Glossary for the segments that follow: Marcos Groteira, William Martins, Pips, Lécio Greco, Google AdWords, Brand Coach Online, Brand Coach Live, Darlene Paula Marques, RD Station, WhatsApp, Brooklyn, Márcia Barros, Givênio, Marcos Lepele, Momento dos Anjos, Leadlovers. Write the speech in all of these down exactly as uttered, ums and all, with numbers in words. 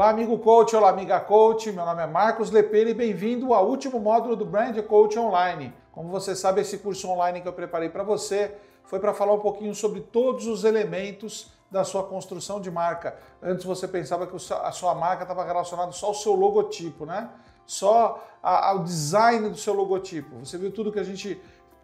Olá, amigo coach, olá, amiga coach. Meu nome é Marcos Lepele e bem-vindo ao último módulo do Brand Coach Online. Como você sabe, esse curso online que eu preparei para você foi para falar um pouquinho sobre todos os elementos da sua construção de marca. Antes você pensava que a sua marca estava relacionada só ao seu logotipo, né? Só ao design do seu logotipo. Você viu tudo que a gente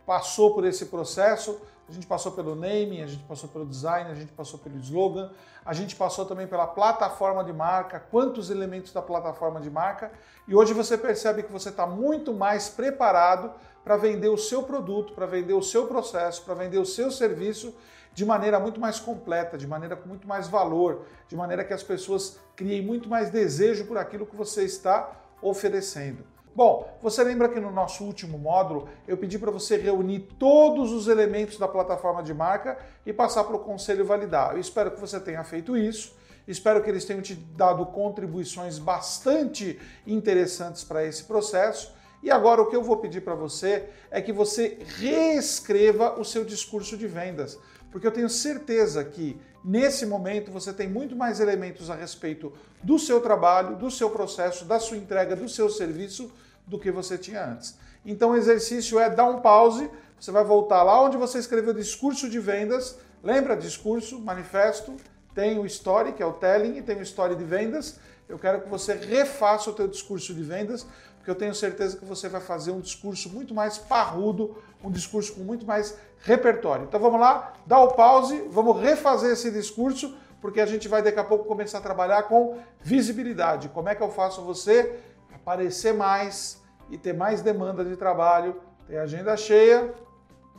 passou por esse processo. A gente passou pelo naming, a gente passou pelo design, a gente passou pelo slogan, a gente passou também pela plataforma de marca, quantos elementos da plataforma de marca. E hoje você percebe que você está muito mais preparado para vender o seu produto, para vender o seu processo, para vender o seu serviço de maneira muito mais completa, de maneira com muito mais valor, de maneira que as pessoas criem muito mais desejo por aquilo que você está oferecendo. Bom, você lembra que no nosso último módulo eu pedi para você reunir todos os elementos da plataforma de marca e passar para o conselho validar. Eu espero que você tenha feito isso, espero que eles tenham te dado contribuições bastante interessantes para esse processo. E agora o que eu vou pedir para você é que você reescreva o seu discurso de vendas, porque eu tenho certeza que nesse momento você tem muito mais elementos a respeito do seu trabalho, do seu processo, da sua entrega, do seu serviço do que você tinha antes. Então o exercício é dar um pause, você vai voltar lá onde você escreveu discurso de vendas, lembra discurso, manifesto, tem o story, que é o telling, e tem o story de vendas. Eu quero que você refaça o teu discurso de vendas, porque eu tenho certeza que você vai fazer um discurso muito mais parrudo, um discurso com muito mais repertório. Então vamos lá, dá o pause, vamos refazer esse discurso, porque a gente vai daqui a pouco começar a trabalhar com visibilidade. Como é que eu faço você aparecer mais e ter mais demanda de trabalho, ter agenda cheia,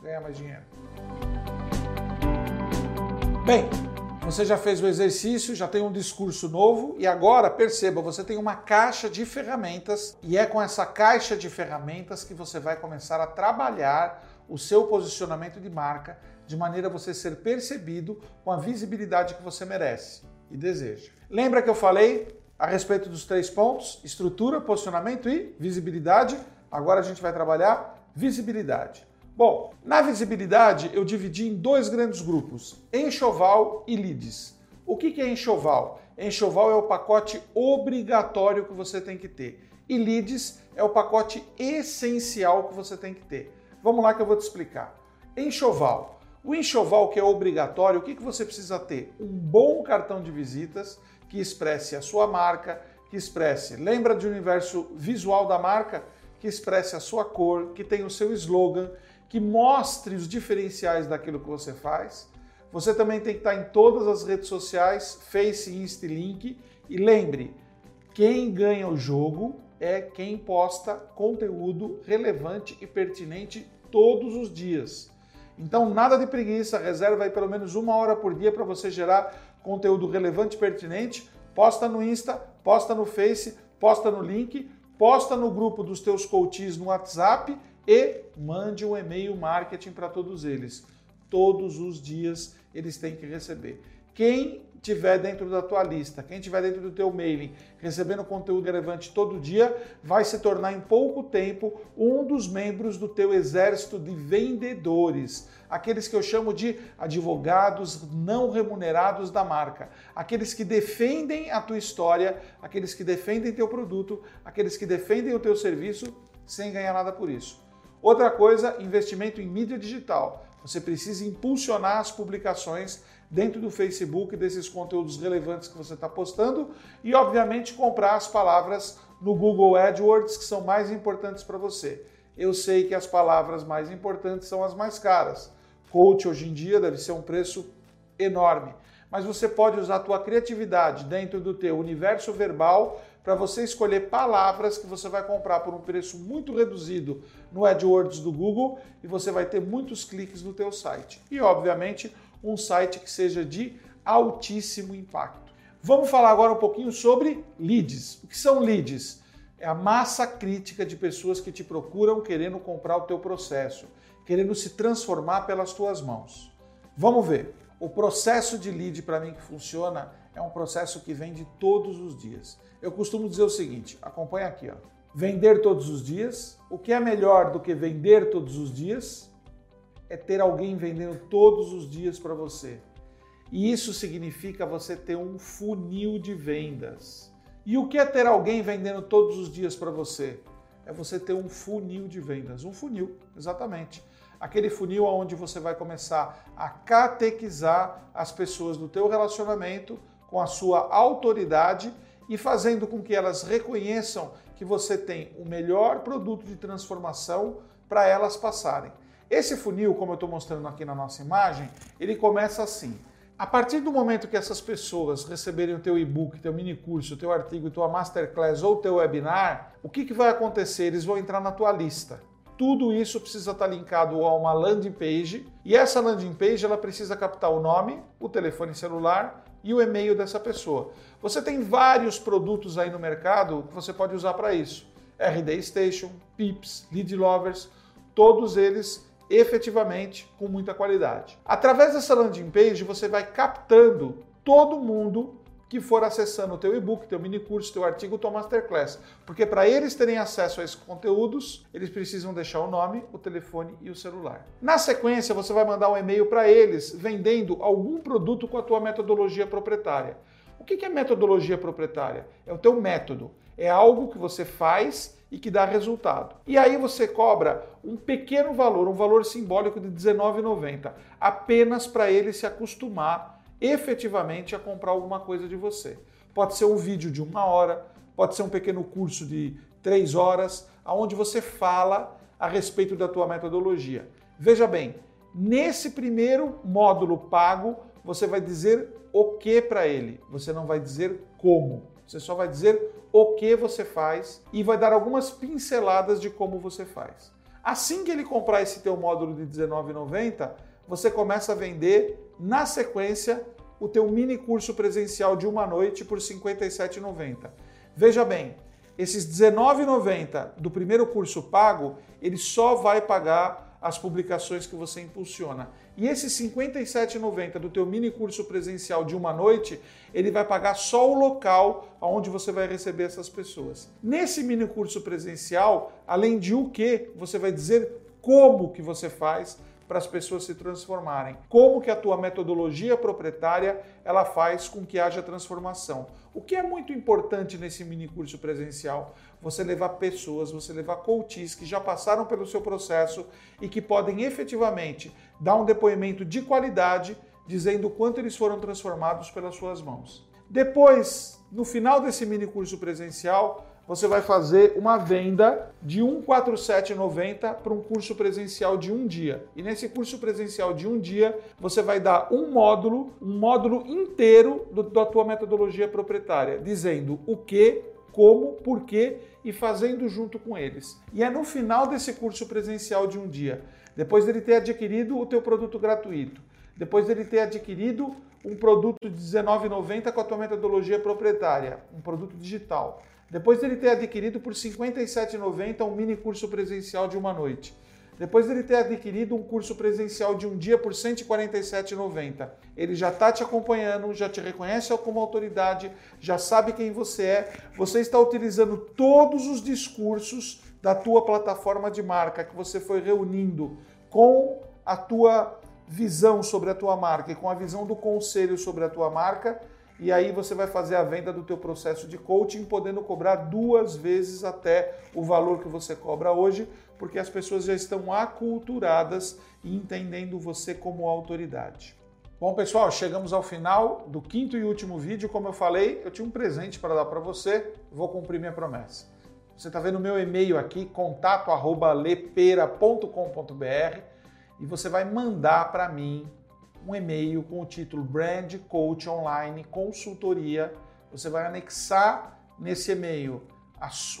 ganhar mais dinheiro. Bem, você já fez o exercício, já tem um discurso novo e agora, perceba, você tem uma caixa de ferramentas e é com essa caixa de ferramentas que você vai começar a trabalhar o seu posicionamento de marca de maneira a você ser percebido com a visibilidade que você merece e deseja. Lembra que eu falei a respeito dos três pontos? Estrutura, posicionamento e visibilidade. Agora a gente vai trabalhar visibilidade. Bom, na visibilidade eu dividi em dois grandes grupos, enxoval e leads. O que é enxoval? Enxoval é o pacote obrigatório que você tem que ter. E leads é o pacote essencial que você tem que ter. Vamos lá que eu vou te explicar. Enxoval. O enxoval que é obrigatório, o que você precisa ter? Um bom cartão de visitas que expresse a sua marca, que expresse, lembra do universo visual da marca? Que expresse a sua cor, que tenha o seu slogan, que mostre os diferenciais daquilo que você faz. Você também tem que estar em todas as redes sociais, Face, Insta e Link. E lembre, quem ganha o jogo é quem posta conteúdo relevante e pertinente todos os dias. Então nada de preguiça, reserva aí pelo menos uma hora por dia para você gerar conteúdo relevante e pertinente. Posta no Insta, posta no Face, posta no Link, posta no grupo dos teus coaches no WhatsApp e mande um e-mail marketing para todos eles. Todos os dias eles têm que receber. Quem tiver dentro da tua lista, quem tiver dentro do teu mailing, recebendo conteúdo relevante todo dia, vai se tornar em pouco tempo um dos membros do teu exército de vendedores. Aqueles que eu chamo de advogados não remunerados da marca. Aqueles que defendem a tua história, aqueles que defendem teu produto, aqueles que defendem o teu serviço sem ganhar nada por isso. Outra coisa, investimento em mídia digital. Você precisa impulsionar as publicações dentro do Facebook desses conteúdos relevantes que você está postando e, obviamente, comprar as palavras no Google AdWords que são mais importantes para você. Eu sei que as palavras mais importantes são as mais caras. Coach, hoje em dia, deve ser um preço enorme. Mas você pode usar a tua criatividade dentro do teu universo verbal para você escolher palavras que você vai comprar por um preço muito reduzido no AdWords do Google e você vai ter muitos cliques no teu site. E, obviamente, um site que seja de altíssimo impacto. Vamos falar agora um pouquinho sobre leads. O que são leads? É a massa crítica de pessoas que te procuram querendo comprar o teu processo, querendo se transformar pelas tuas mãos. Vamos ver. O processo de lead para mim que funciona é um processo que vende todos os dias. Eu costumo dizer o seguinte, acompanha aqui, ó. Vender todos os dias. O que é melhor do que vender todos os dias? É ter alguém vendendo todos os dias para você. E isso significa você ter um funil de vendas. E o que é ter alguém vendendo todos os dias para você? É você ter um funil de vendas. Um funil, exatamente. Aquele funil onde você vai começar a catequizar as pessoas do teu relacionamento com a sua autoridade e fazendo com que elas reconheçam que você tem o melhor produto de transformação para elas passarem. Esse funil, como eu estou mostrando aqui na nossa imagem, ele começa assim. A partir do momento que essas pessoas receberem o teu e-book, teu mini curso, o teu artigo, tua masterclass ou teu webinar, o que, que vai acontecer? Eles vão entrar na tua lista. Tudo isso precisa estar linkado a uma landing page e essa landing page ela precisa captar o nome, o telefone celular e o e-mail dessa pessoa. Você tem vários produtos aí no mercado que você pode usar para isso. R D Station, Pips, Leadlovers, todos eles efetivamente com muita qualidade. Através dessa landing page você vai captando todo mundo que for acessando o teu e-book, teu mini curso, teu artigo, tua masterclass. Porque para eles terem acesso a esses conteúdos, eles precisam deixar o nome, o telefone e o celular. Na sequência, você vai mandar um e-mail para eles vendendo algum produto com a tua metodologia proprietária. O que é metodologia proprietária? É o teu método. É algo que você faz e que dá resultado. E aí você cobra um pequeno valor, um valor simbólico de dezenove reais e noventa centavos, apenas para ele se acostumar efetivamente a comprar alguma coisa de você. Pode ser um vídeo de uma hora, pode ser um pequeno curso de três horas, onde você fala a respeito da tua metodologia. Veja bem, nesse primeiro módulo pago, você vai dizer o que para ele, você não vai dizer como, você só vai dizer o que você faz e vai dar algumas pinceladas de como você faz. Assim que ele comprar esse teu módulo de dezenove reais e noventa centavos, você começa a vender na sequência o teu mini curso presencial de uma noite por cinquenta e sete reais e noventa centavos. Veja bem, esses dezenove reais e noventa centavos do primeiro curso pago, ele só vai pagar as publicações que você impulsiona. E esses cinquenta e sete reais e noventa centavos do teu mini curso presencial de uma noite, ele vai pagar só o local onde você vai receber essas pessoas. Nesse mini curso presencial, além de o que, você vai dizer como que você faz para as pessoas se transformarem. Como que a tua metodologia proprietária ela faz com que haja transformação. O que é muito importante nesse mini curso presencial, você levar pessoas, você levar coaches que já passaram pelo seu processo e que podem efetivamente dar um depoimento de qualidade, dizendo o quanto eles foram transformados pelas suas mãos. Depois, no final desse mini curso presencial, você vai fazer uma venda de cento e quarenta e sete reais e noventa centavos para um curso presencial de um dia. E nesse curso presencial de um dia, você vai dar um módulo, um módulo inteiro do, da tua metodologia proprietária, dizendo o que, como, porquê e fazendo junto com eles. E é no final desse curso presencial de um dia, depois dele ter adquirido o teu produto gratuito, depois dele ter adquirido um produto de dezenove reais e noventa centavos com a tua metodologia proprietária, um produto digital, depois dele ter adquirido por cinquenta e sete reais e noventa centavos um mini curso presencial de uma noite. Depois dele ter adquirido um curso presencial de um dia por cento e quarenta e sete reais e noventa centavos. Ele já está te acompanhando, já te reconhece como autoridade, já sabe quem você é. Você está utilizando todos os discursos da tua plataforma de marca que você foi reunindo com a tua visão sobre a tua marca e com a visão do conselho sobre a tua marca. E aí você vai fazer a venda do teu processo de coaching, podendo cobrar duas vezes até o valor que você cobra hoje, porque as pessoas já estão aculturadas e entendendo você como autoridade. Bom, pessoal, chegamos ao final do quinto e último vídeo. Como eu falei, eu tinha um presente para dar para você, vou cumprir minha promessa. Você está vendo o meu e-mail aqui, contato arroba lepera ponto com ponto br, e você vai mandar para mim um e-mail com o título Brand Coach Online Consultoria. Você vai anexar nesse e-mail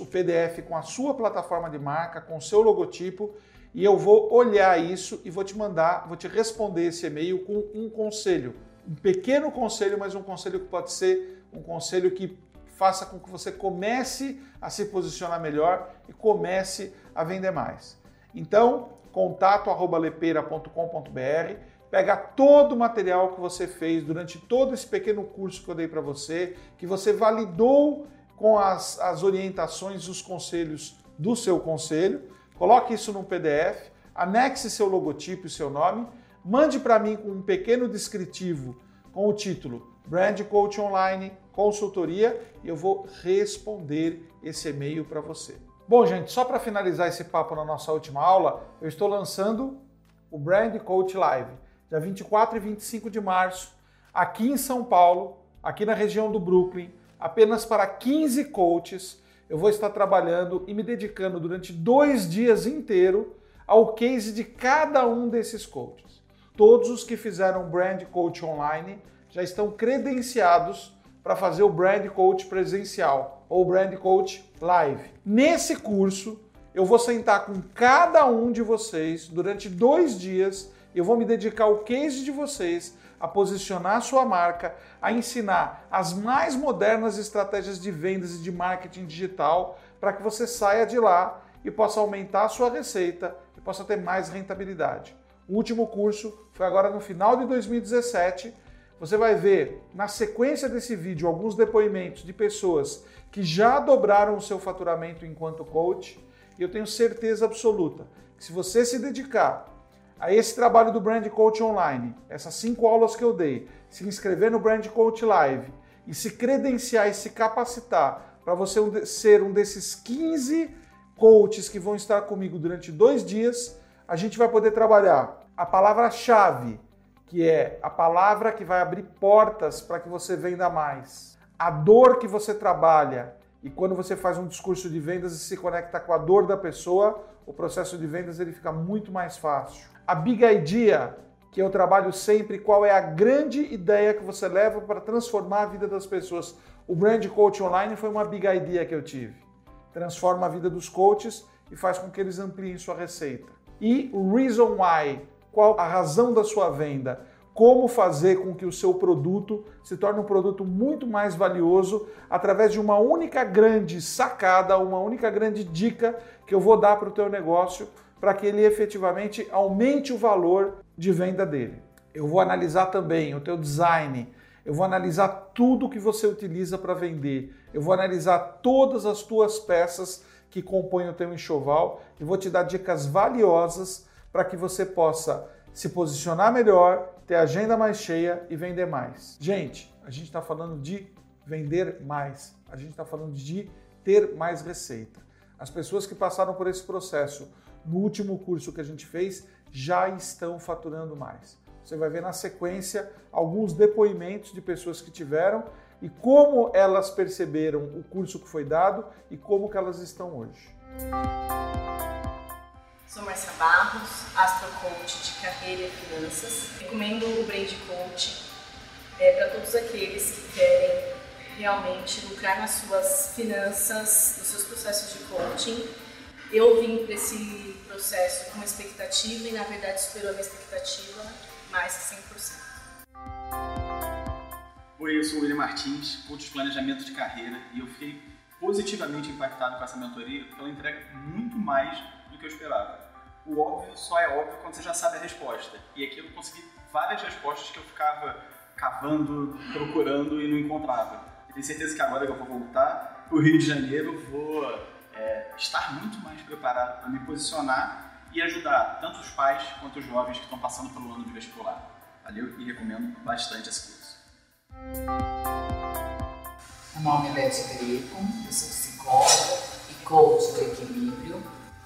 o P D F com a sua plataforma de marca, com o seu logotipo, e eu vou olhar isso e vou te mandar, vou te responder esse e-mail com um conselho. Um pequeno conselho, mas um conselho que pode ser um conselho que faça com que você comece a se posicionar melhor e comece a vender mais. Então, contato arroba lepera ponto com ponto br. Pega todo o material que você fez durante todo esse pequeno curso que eu dei para você, que você validou com as, as orientações, os conselhos do seu conselho, coloque isso num P D F, anexe seu logotipo e seu nome, mande para mim com um pequeno descritivo com o título Brand Coach Online Consultoria e eu vou responder esse e-mail para você. Bom, gente, só para finalizar esse papo na nossa última aula, eu estou lançando o Brand Coach Live, dia vinte e quatro e vinte e cinco de março, aqui em São Paulo, aqui na região do Brooklyn, apenas para quinze coaches. Eu vou estar trabalhando e me dedicando durante dois dias inteiro ao case de cada um desses coaches. Todos os que fizeram Brand Coach Online já estão credenciados para fazer o Brand Coach presencial ou Brand Coach Live. Nesse curso, eu vou sentar com cada um de vocês durante dois dias e eu vou me dedicar ao case de vocês, a posicionar a sua marca, a ensinar as mais modernas estratégias de vendas e de marketing digital para que você saia de lá e possa aumentar a sua receita e possa ter mais rentabilidade. O último curso foi agora no final de dois mil e dezessete. Você vai ver na sequência desse vídeo alguns depoimentos de pessoas que já dobraram o seu faturamento enquanto coach e eu tenho certeza absoluta que se você se dedicar a esse trabalho do Brand Coach Online, essas cinco aulas que eu dei, se inscrever no Brand Coach Live e se credenciar e se capacitar para você ser um desses quinze coaches que vão estar comigo durante dois dias, a gente vai poder trabalhar a palavra-chave, que é a palavra que vai abrir portas para que você venda mais. A dor que você trabalha, e quando você faz um discurso de vendas e se conecta com a dor da pessoa, o processo de vendas ele fica muito mais fácil. A Big Idea, que eu trabalho sempre, qual é a grande ideia que você leva para transformar a vida das pessoas. O Brand Coach Online foi uma Big Idea que eu tive. Transforma a vida dos coaches e faz com que eles ampliem sua receita. E o Reason Why, qual a razão da sua venda, como fazer com que o seu produto se torne um produto muito mais valioso através de uma única grande sacada, uma única grande dica que eu vou dar para o teu negócio, para que ele efetivamente aumente o valor de venda dele. Eu vou analisar também o teu design, eu vou analisar tudo que você utiliza para vender, eu vou analisar todas as tuas peças que compõem o teu enxoval e vou te dar dicas valiosas para que você possa se posicionar melhor, ter a agenda mais cheia e vender mais. Gente, a gente está falando de vender mais, a gente está falando de ter mais receita. As pessoas que passaram por esse processo no último curso que a gente fez, já estão faturando mais. Você vai ver na sequência alguns depoimentos de pessoas que tiveram e como elas perceberam o curso que foi dado e como que elas estão hoje. Sou Márcia Barros, Astro Coach de Carreira e Finanças. Recomendo o Brand Coach é, para todos aqueles que querem realmente lucrar nas suas finanças, nos seus processos de coaching. Eu vim para esse processo com uma expectativa e, na verdade, superou a minha expectativa mais que cem por cento. Oi, eu sou o William Martins, coach de planejamento de carreira, e eu fiquei positivamente impactado com essa mentoria porque ela entrega muito mais do que eu esperava. O óbvio só é óbvio quando você já sabe a resposta, e aqui eu consegui várias respostas que eu ficava cavando, procurando e não encontrava. Eu tenho certeza que agora que eu vou voltar para o Rio de Janeiro, vou... É, estar muito mais preparado para me posicionar e ajudar tanto os pais quanto os jovens que estão passando pelo ano de vestibular. Valeu e recomendo bastante esse curso. Meu nome é Lécio Greco, eu sou psicóloga e coach do equilíbrio.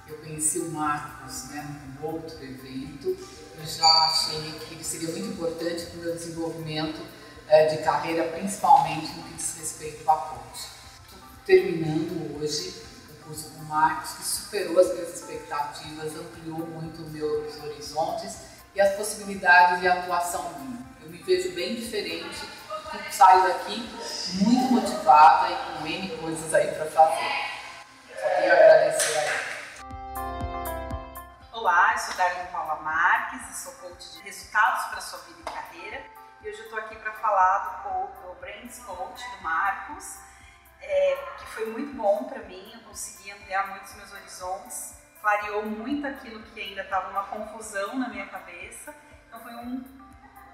Eu conheci o Marcos, né, num outro evento. Eu já achei que ele seria muito importante para o meu desenvolvimento é, de carreira, principalmente no que diz respeito à coach. Estou terminando hoje curso com o Marcos, que superou as minhas expectativas, ampliou muito meus horizontes e as possibilidades de atuação minha. Eu me vejo bem diferente, saio daqui muito motivada e com N coisas aí para fazer. Só queria agradecer a ele. Olá, eu sou Darlene Paula Marques e sou coach de resultados para sua vida e carreira. E hoje eu estou aqui para falar do Brand Coach do Marcos. É, que foi muito bom para mim, eu consegui ampliar muitos meus horizontes, clareou muito aquilo que ainda estava uma confusão na minha cabeça, então foi um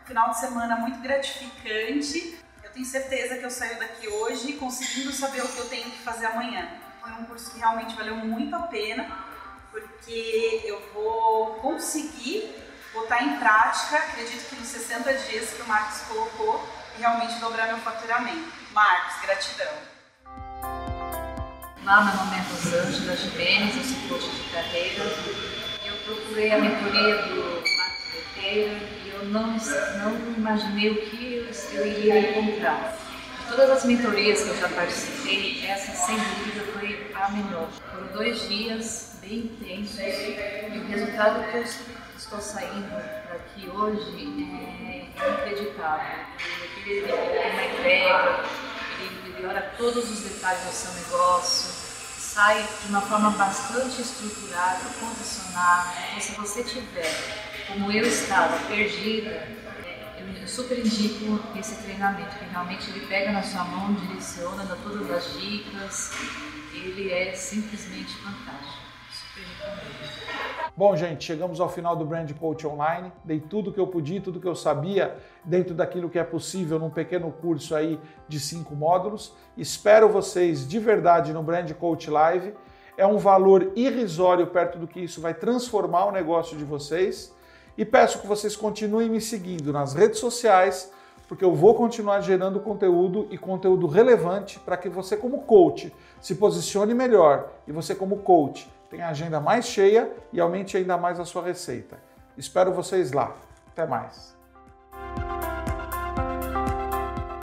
final de semana muito gratificante. Eu tenho certeza que eu saio daqui hoje conseguindo saber o que eu tenho que fazer amanhã. Foi um curso que realmente valeu muito a pena, porque eu vou conseguir botar em prática, acredito que nos sessenta dias que o Marcos colocou, e realmente dobrar meu faturamento. Marcos, gratidão. Lá no Momento dos Anjos da Givênio, eu sou coach de carreira. Eu procurei a mentoria do Marcos Groteira e eu não, não imaginei o que eu iria encontrar. De todas as mentorias que eu já participei, essa sem dúvida foi a melhor. Foram dois dias bem intensos e o resultado que eu estou saindo daqui hoje é inacreditável. Ele tem uma entrega, ele melhora todos os detalhes do seu negócio, sai de uma forma bastante estruturada, condicionada. Então, se você tiver, como eu estava, perdida, eu super indico esse treinamento, que realmente ele pega na sua mão, direciona, dá todas as dicas, ele é simplesmente fantástico. Bom, gente, chegamos ao final do Brand Coach Online. Dei tudo que eu podia, tudo que eu sabia dentro daquilo que é possível num pequeno curso aí de cinco módulos. Espero vocês de verdade no Brand Coach Live. É um valor irrisório perto do que isso vai transformar o negócio de vocês. E peço que vocês continuem me seguindo nas redes sociais, porque eu vou continuar gerando conteúdo e conteúdo relevante para que você como coach se posicione melhor e você como coach tenha a agenda mais cheia e aumente ainda mais a sua receita. Espero vocês lá. Até mais.